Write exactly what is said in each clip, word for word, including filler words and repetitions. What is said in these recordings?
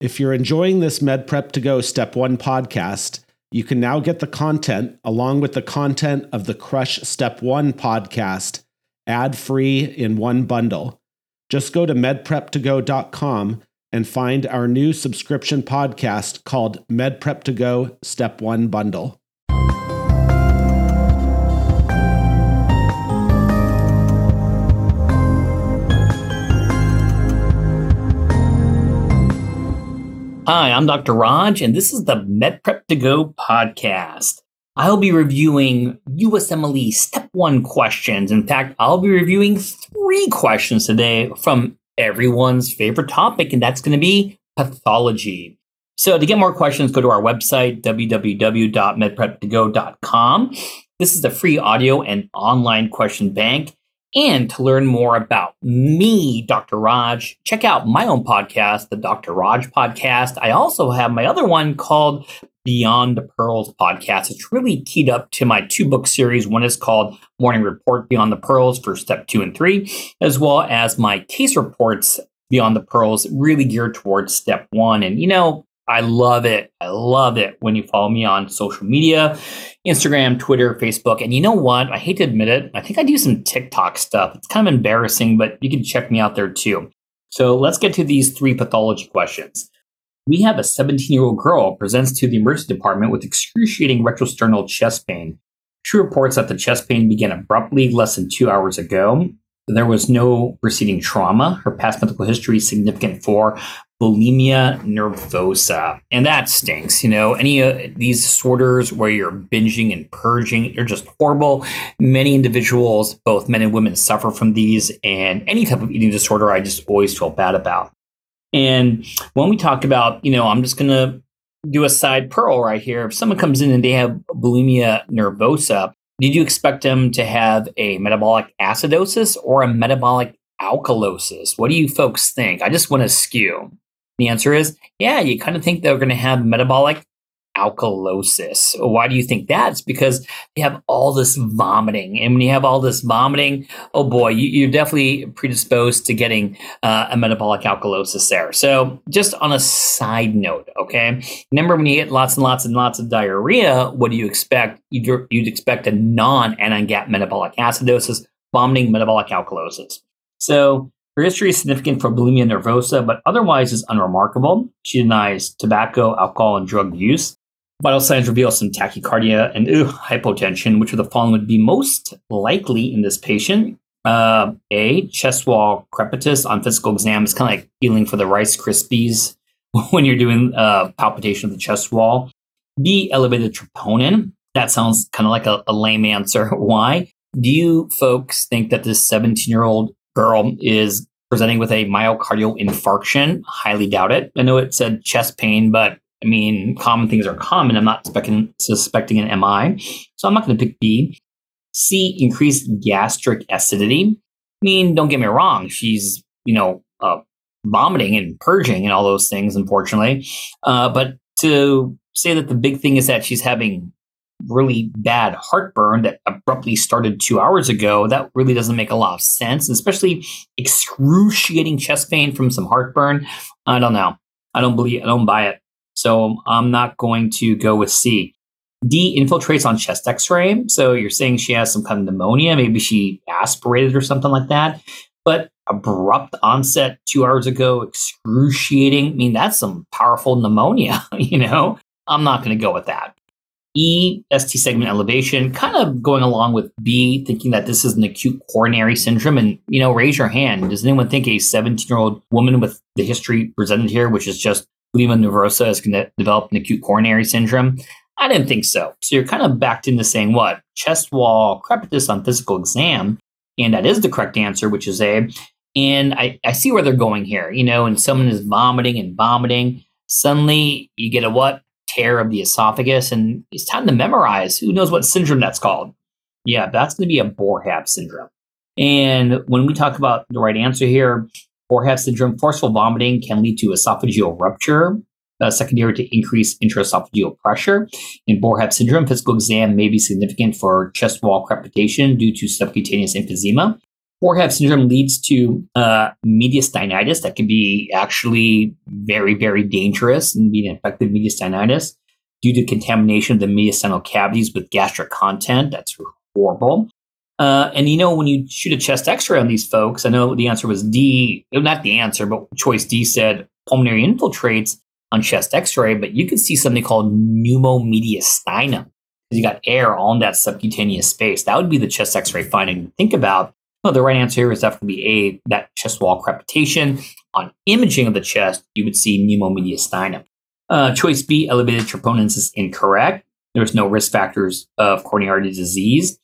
If you're enjoying this MedPrep To Go Step one podcast, you can now get the content along with the content of the Crush Step one podcast ad-free in one bundle. Just go to med prep to go dot com and find our new subscription podcast called MedPrep To Go Step one Bundle. Hi, I'm Doctor Raj, and this is the MedPrep To Go podcast. I'll be reviewing U S M L E Step one questions. In fact, I'll be reviewing three questions today from everyone's favorite topic, and that's going to be pathology. So to get more questions, go to our website, w w w dot med prep to go dot com. This is the free audio and online question bank. And to learn more about me, Doctor Raj, check out my own podcast, the Doctor Raj Podcast. I also have my other one called Beyond the Pearls Podcast. It's really keyed up to my two-book series. One is called Morning Report Beyond the Pearls for Step two and three, as well as my case reports Beyond the Pearls, really geared towards Step one. And, you know, I love it. I love it when you follow me on social media, Instagram, Twitter, Facebook. And you know what? I hate to admit it. I think I do some TikTok stuff. It's kind of embarrassing, but you can check me out there too. So let's get to these three pathology questions. We have a seventeen-year-old girl presents to the emergency department with excruciating retrosternal chest pain. She reports that the chest pain began abruptly less than two hours ago. There was no preceding trauma. Her past medical history is significant for bulimia nervosa. And that stinks. You know, any of these disorders where you're binging and purging are just horrible. Many individuals, both men and women, suffer from these. And any type of eating disorder, I just always feel bad about. And when we talk about, you know, I'm just going to do a side pearl right here. If someone comes in and they have bulimia nervosa, did you expect them to have a metabolic acidosis or a metabolic alkalosis? What do you folks think? I just want to skew. The answer is, yeah, you kind of think they're going to have metabolic alkalosis. Why do you think that? It's because you have all this vomiting. And when you have all this vomiting, oh boy, you, you're definitely predisposed to getting uh, a metabolic alkalosis there. So just on a side note, okay? Remember when you get lots and lots and lots of diarrhea, what do you expect? You'd, you'd expect a non-anion gap metabolic acidosis, vomiting, metabolic alkalosis. So her history is significant for bulimia nervosa, but otherwise is unremarkable. She denies tobacco, alcohol, and drug use. Vital signs reveal some tachycardia and ugh, hypotension, which of the following would be most likely in this patient. Uh, A, chest wall crepitus on physical exam. It's kind of like feeling for the Rice Krispies when you're doing uh, palpitation of the chest wall. B, elevated troponin. That sounds kind of like a, a lame answer. Why? Do you folks think that this seventeen-year-old girl is presenting with a myocardial infarction? Highly doubt it. I know it said chest pain, but I mean, common things are common. I'm not suspecting, suspecting an M I, so I'm not going to pick B. C, increased gastric acidity. I mean, don't get me wrong. She's, you know, uh, vomiting and purging and all those things, unfortunately. Uh, but to say that the big thing is that she's having really bad heartburn that abruptly started two hours ago, that really doesn't make a lot of sense, especially excruciating chest pain from some heartburn. I don't know. I don't believe, I don't buy it. So I'm not going to go with C. D, infiltrates on chest x-ray. So you're saying she has some kind of pneumonia. Maybe she aspirated or something like that. But abrupt onset two hours ago, excruciating. I mean, that's some powerful pneumonia, you know? I'm not going to go with that. E, S T segment elevation, kind of going along with B, thinking that this is an acute coronary syndrome. And, you know, raise your hand. Does anyone think a seventeen-year-old woman with the history presented here, which is just bulimia nervosa, is going to develop an acute coronary syndrome? I didn't think so. So you're kind of backed into saying what? Chest wall crepitus on physical exam. And that is the correct answer, which is A. And I, I see where they're going here, you know, and someone is vomiting and vomiting. Suddenly you get a what? Tear of the esophagus, and it's time to memorize. Who knows what syndrome that's called? Yeah, that's going to be a Boerhaave syndrome. And when we talk about the right answer here, Boerhaave syndrome, forceful vomiting can lead to esophageal rupture, uh, secondary to increased intraesophageal pressure. In Boerhaave syndrome, physical exam may be significant for chest wall crepitation due to subcutaneous emphysema. Boerhaave syndrome leads to uh, mediastinitis that can be actually very, very dangerous and be an infected mediastinitis due to contamination of the mediastinal cavities with gastric content. That's horrible. Uh, and, you know, when you shoot a chest x-ray on these folks, I know the answer was D, not the answer, but choice D said pulmonary infiltrates on chest x-ray, but you could see something called pneumomediastinum. You got air on that subcutaneous space. That would be the chest x-ray finding to think about. Well, the right answer here is definitely A, that chest wall crepitation. On imaging of the chest, you would see pneumomediastinum. Uh, choice B, elevated troponins, is incorrect. There's no risk factors of coronary artery disease.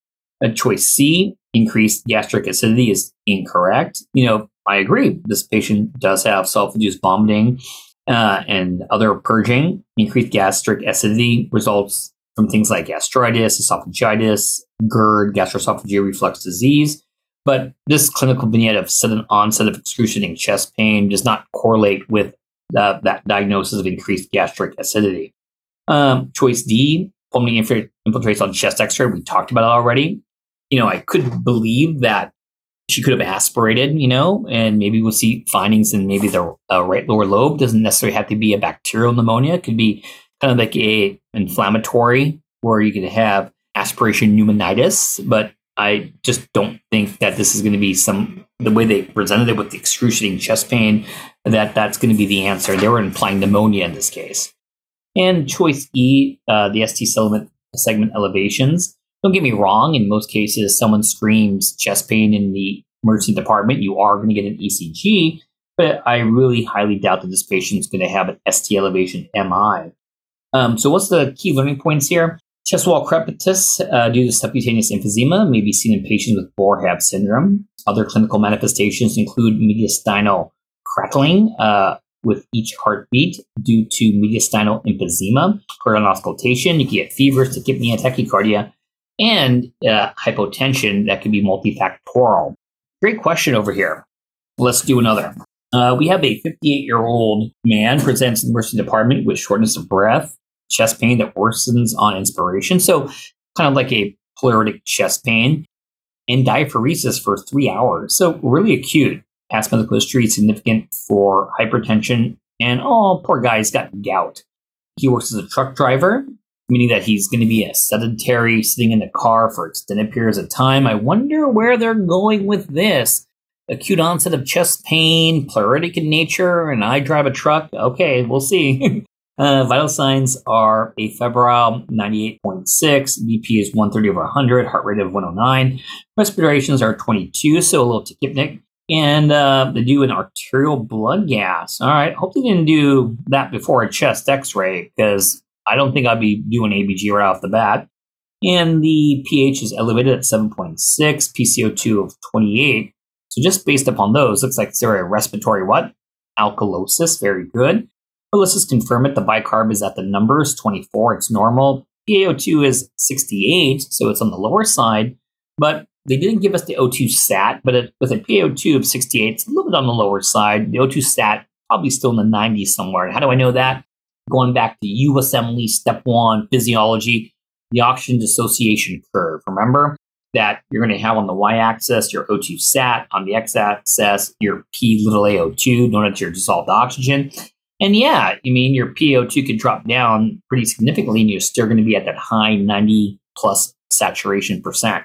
Uh, choice C, increased gastric acidity, is incorrect. You know, I agree. This patient does have self-induced vomiting uh, and other purging. Increased gastric acidity results from things like gastritis, esophagitis, GERD, gastroesophageal reflux disease. But this clinical vignette of sudden onset of excruciating chest pain does not correlate with uh, that diagnosis of increased gastric acidity. Um, choice D, pulmonary inf- infiltrates on chest x-ray. We talked about it already. You know, I couldn't believe that she could have aspirated, you know, and maybe we'll see findings in maybe the uh, right lower lobe. Doesn't necessarily have to be a bacterial pneumonia. It could be kind of like a inflammatory where you could have aspiration pneumonitis, but I just don't think that this is going to be some, the way they presented it with the excruciating chest pain, that that's going to be the answer. They were implying pneumonia in this case. And choice E, uh, the S T segment, segment elevations. Don't get me wrong. In most cases, someone screams chest pain in the emergency department, you are going to get an E C G, but I really highly doubt that this patient is going to have an S T elevation M I. Um, so what's the key learning points here? Chest wall crepitus uh, due to subcutaneous emphysema may be seen in patients with Boerhaave syndrome. Other clinical manifestations include mediastinal crackling uh, with each heartbeat due to mediastinal emphysema. Or on auscultation, you can get fevers, tachypnea, tachycardia, and uh, hypotension that can be multifactorial. Great question over here. Let's do another. Uh, we have a fifty-eight-year-old man presents in the emergency department with shortness of breath, chest pain that worsens on inspiration. So kind of like a pleuritic chest pain and diaphoresis for three hours. So really acute. Past medical history is significant for hypertension. And oh, poor guy's got gout. He works as a truck driver, meaning that he's going to be a sedentary, sitting in the car for extended periods of time. I wonder where they're going with this. Acute onset of chest pain, pleuritic in nature, and I drive a truck. Okay, we'll see. Uh, vital signs are afebrile ninety-eight point six, B P is one thirty over one hundred, heart rate of one oh nine, respirations are twenty-two, so a little tachypnic, and uh, they do an arterial blood gas. All right, hope they didn't do that before a chest x-ray, because I don't think I'd be doing A B G right off the bat. And the pH is elevated at seven point six, P C O two of twenty-eight. So just based upon those, looks like they're a respiratory what? Alkalosis, very good. But let's just confirm it. The bicarb is at the numbers, twenty-four. It's normal. P A O two is sixty-eight, so it's on the lower side. But they didn't give us the O two sat, but it, with a P A O two of sixty-eight, it's a little bit on the lower side. The O two sat probably still in the nineties somewhere. And how do I know that? Going back to U S M L E Step one, physiology, the oxygen dissociation curve. Remember that you're going to have on the y-axis your O two sat, on the x-axis your P little A O two, known as your dissolved oxygen. And yeah, I mean, your P A O two could drop down pretty significantly and you're still going to be at that high ninety plus saturation percent.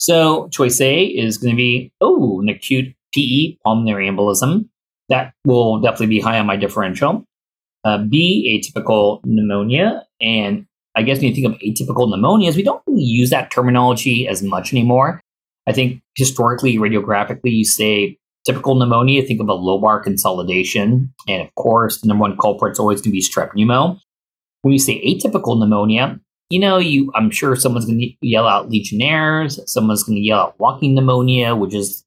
So choice A is going to be, oh, an acute P E, pulmonary embolism. That will definitely be high on my differential. Uh, B, atypical pneumonia. And I guess when you think of atypical pneumonias, we don't really use that terminology as much anymore. I think historically, radiographically, you say typical pneumonia, think of a lobar consolidation. And of course, the number one culprit is always going to be strep pneumo. When you say atypical pneumonia, you know, you I'm sure someone's going to yell out Legionnaires. Someone's going to yell out walking pneumonia, which is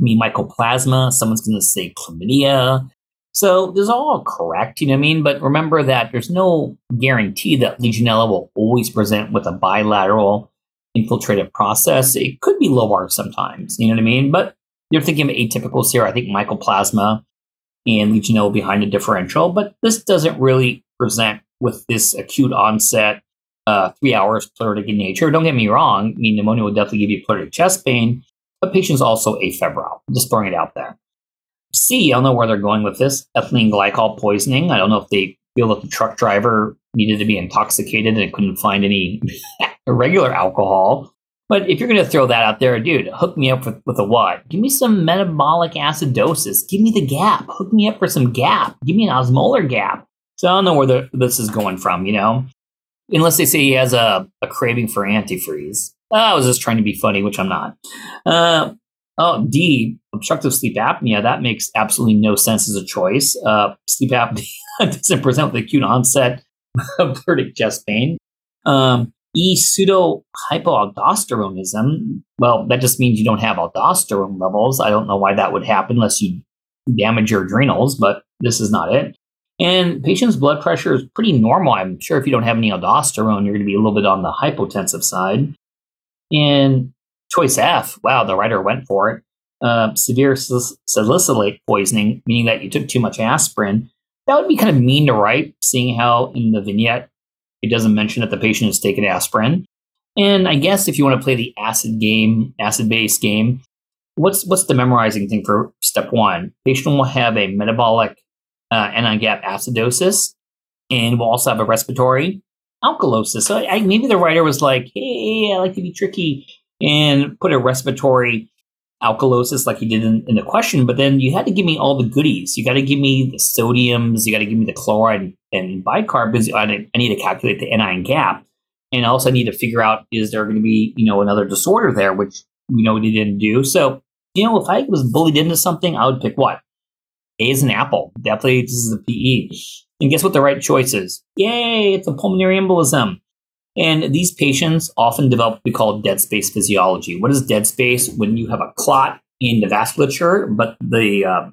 I mean, mycoplasma. Someone's going to say chlamydia. So this is all correct, you know what I mean? But remember that there's no guarantee that Legionella will always present with a bilateral infiltrative process. It could be lobar sometimes, you know what I mean? But you're thinking of atypicals here. I think mycoplasma and Legionella behind the differential, but this doesn't really present with this acute onset, uh, three hours pleuritic in nature. Don't get me wrong. I mean, pneumonia will definitely give you pleuritic chest pain, but patients also afebrile. Just throwing it out there. C, I don't know where they're going with this, ethylene glycol poisoning. I don't know if they feel that the truck driver needed to be intoxicated and couldn't find any regular alcohol. But if you're going to throw that out there, dude, hook me up with, with a what? Give me some metabolic acidosis. Give me the gap. Hook me up for some gap. Give me an osmolar gap. So I don't know where the, this is going from, you know? Unless they say he has a, a craving for antifreeze. Oh, I was just trying to be funny, which I'm not. Uh, oh, D, obstructive sleep apnea. That makes absolutely no sense as a choice. Uh, sleep apnea doesn't present with acute onset of vertic chest pain. Um, E, pseudo-hypoaldosteronism. Well, that just means you don't have aldosterone levels. I don't know why that would happen unless you damage your adrenals, but this is not it. And patients' blood pressure is pretty normal. I'm sure if you don't have any aldosterone, you're going to be a little bit on the hypotensive side. And choice F, wow, the writer went for it. Uh, severe salicylate poisoning, meaning that you took too much aspirin. That would be kind of mean to write, seeing how in the vignette, it doesn't mention that the patient has taken aspirin. And I guess if you want to play the acid game, acid-base game, what's what's the memorizing thing for step one? Patient will have a metabolic uh, anion-gap acidosis, and will also have a respiratory alkalosis. So I, I, maybe the writer was like, hey, I like to be tricky, and put a respiratory alkalosis like he did in, in the question, but then you had to give me all the goodies. You got to give me the sodiums, you got to give me the chloride and bicarb, because I need to calculate the anion gap. And also I need to figure out, is there going to be, you know, another disorder there, which we know he didn't do. So, you know, if I was bullied into something, I would pick what? A is an apple. Definitely this is a P E. And guess what the right choice is? Yay, it's a pulmonary embolism. And these patients often develop what we call dead space physiology. What is dead space? When you have a clot in the vasculature, but the uh,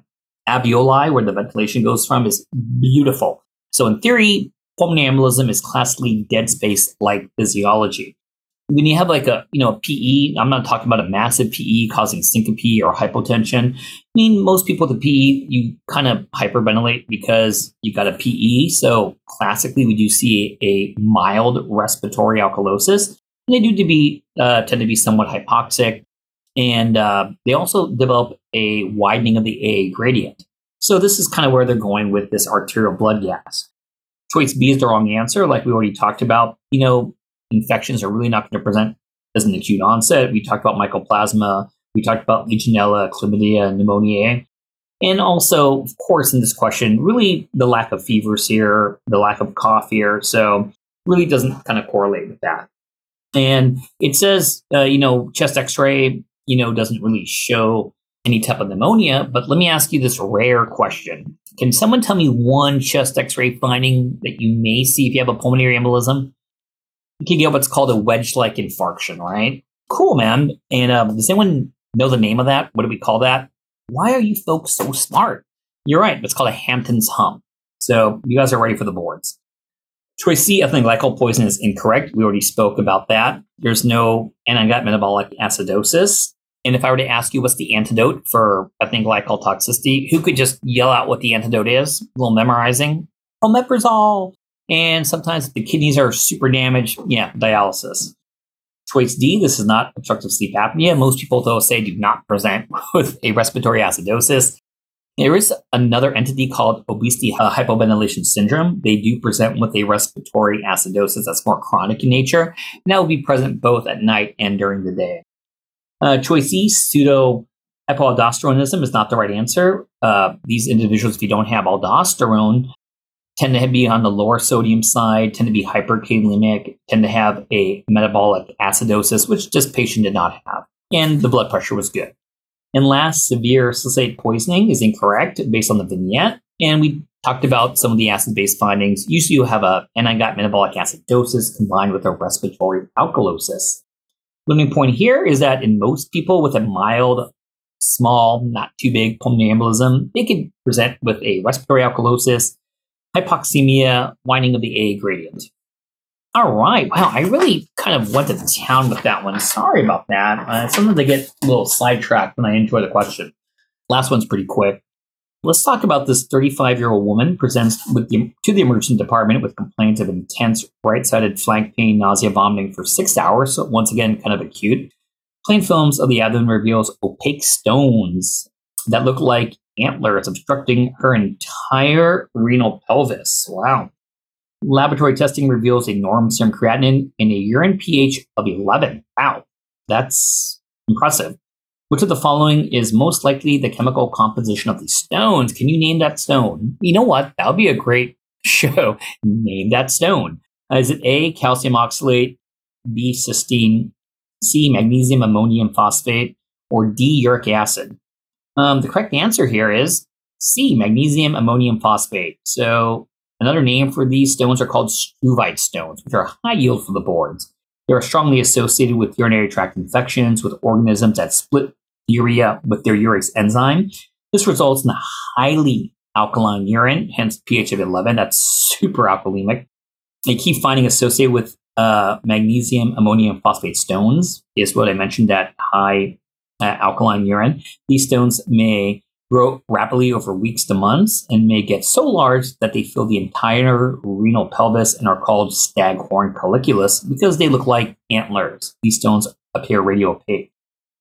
alveoli, where the ventilation goes from, is beautiful. So in theory, pulmonary embolism is classically dead space-like physiology. When you have like a, you know, a P E, I'm not talking about a massive P E causing syncope or hypotension. I mean, most people with a P E, you kind of hyperventilate because you got a P E. So classically, we do see a mild respiratory alkalosis. And they do to be uh, tend to be somewhat hypoxic, and uh, they also develop a widening of the A A gradient. So this is kind of where they're going with this arterial blood gas. Choice B is the wrong answer, like we already talked about. You know, infections are really not going to present as an acute onset. We talked about mycoplasma. We talked about Legionella, Chlamydia, pneumonia. And also, of course, in this question, really the lack of fevers here, the lack of cough here. So really doesn't kind of correlate with that. And it says, uh, you know, chest x-ray, you know, doesn't really show any type of pneumonia. But let me ask you this rare question. Can someone tell me one chest x-ray finding that you may see if you have a pulmonary embolism? You can get what's called a wedge-like infarction, right? Cool, man. And um, does anyone know the name of that? What do we call that? Why are you folks so smart? You're right. It's called a Hampton's hump. So you guys are ready for the boards. Choice C, ethylene glycol poisoning, is incorrect. We already spoke about that. There's no anion-gap metabolic acidosis. And if I were to ask you what's the antidote for ethylene glycol toxicity, who could just yell out what the antidote is? A little memorizing. Omeprazole. And sometimes if the kidneys are super damaged, yeah, dialysis. Choice D, this is not obstructive sleep apnea. Most people, though, say do not present with a respiratory acidosis. There is another entity called obesity uh, hypoventilation syndrome. They do present with a respiratory acidosis that's more chronic in nature. And that will be present both at night and during the day. Uh, choice E, pseudo-hypoaldosteronism, is not the right answer. Uh, these individuals, if you don't have aldosterone, tend to be on the lower sodium side, tend to be hyperkalemic, tend to have a metabolic acidosis, which this patient did not have. And the blood pressure was good. And last, severe salicylate poisoning is incorrect based on the vignette. And we talked about some of the acid-base findings. Usually you have a anion-gap metabolic acidosis combined with a respiratory alkalosis. Limiting point here is that in most people with a mild, small, not too big pulmonary embolism, they can present with a respiratory alkalosis, hypoxemia, widening of the A gradient. All right. Wow. I really kind of went to town with that one. Sorry about that. Uh, sometimes I get a little sidetracked when I enjoy the question. Last one's pretty quick. Let's talk about this thirty-five-year-old woman presents with the, to the emergency department with complaints of intense right-sided flank pain, nausea, vomiting for six hours. So once again, kind of acute. Plain films of the abdomen reveals opaque stones that look like antlers obstructing her entire renal pelvis. Wow. Laboratory testing reveals a normal serum creatinine and a urine pH of eleven. Wow, that's impressive. Which of the following is most likely the chemical composition of these stones? Can you name that stone? You know what? That would be a great show. Name that stone. Uh, is it A, calcium oxalate, B, cysteine, C, magnesium ammonium phosphate, or D, uric acid? Um, the correct answer here is C, magnesium ammonium phosphate. So another name for these stones are called struvite stones, which are high yield for the boards. They are strongly associated with urinary tract infections with organisms that split urea with their urase enzyme. This results in a highly alkaline urine, hence pH of eleven. That's super alkalemic. A key finding associated with uh, magnesium ammonium phosphate stones is what I mentioned, that high Uh, alkaline urine. These stones may grow rapidly over weeks to months and may get so large that they fill the entire renal pelvis and are called staghorn colliculus because they look like antlers. These stones appear radiopaque.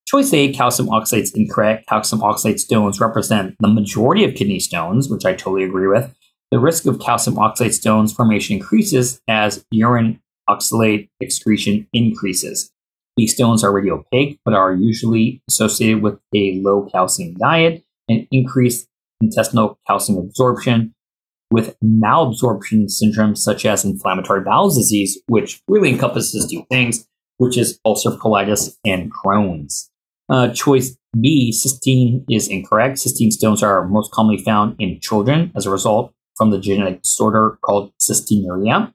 Choice A, calcium oxalate, is incorrect. Calcium oxalate stones represent the majority of kidney stones, which I totally agree with. The risk of calcium oxalate stones formation increases as urine oxalate excretion increases. These stones are radiopaque, but are usually associated with a low calcium diet and increased intestinal calcium absorption with malabsorption syndromes such as inflammatory bowel disease, which really encompasses two things, which is ulcerative colitis and Crohn's. Uh, choice B, cysteine, is incorrect. Cysteine stones are most commonly found in children as a result from the genetic disorder called cystinuria.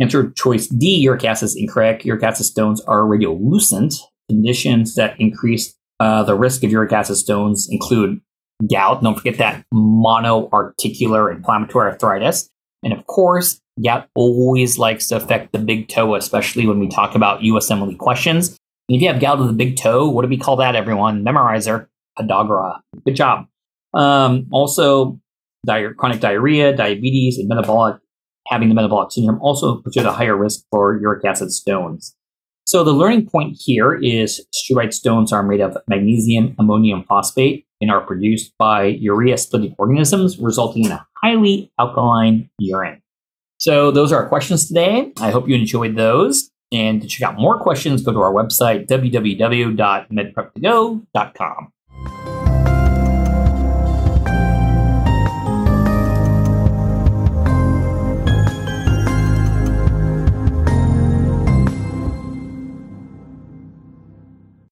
Answer choice D, uric acid, is incorrect. Uric acid stones are radiolucent. Conditions that increase uh, the risk of uric acid stones include gout. Don't forget that monoarticular inflammatory arthritis. And of course, gout always likes to affect the big toe, especially when we talk about U S M L E questions. And if you have gout of the big toe, what do we call that, everyone? Memorizer, podagra. Good job. Um, also, di- chronic diarrhea, diabetes, and metabolic having the metabolic syndrome also puts you at a higher risk for uric acid stones. So the learning point here is struvite stones are made of magnesium ammonium phosphate and are produced by urea-splitting organisms, resulting in a highly alkaline urine. So those are our questions today. I hope you enjoyed those. And to check out more questions, go to our website, w w w dot med prep to go dot com.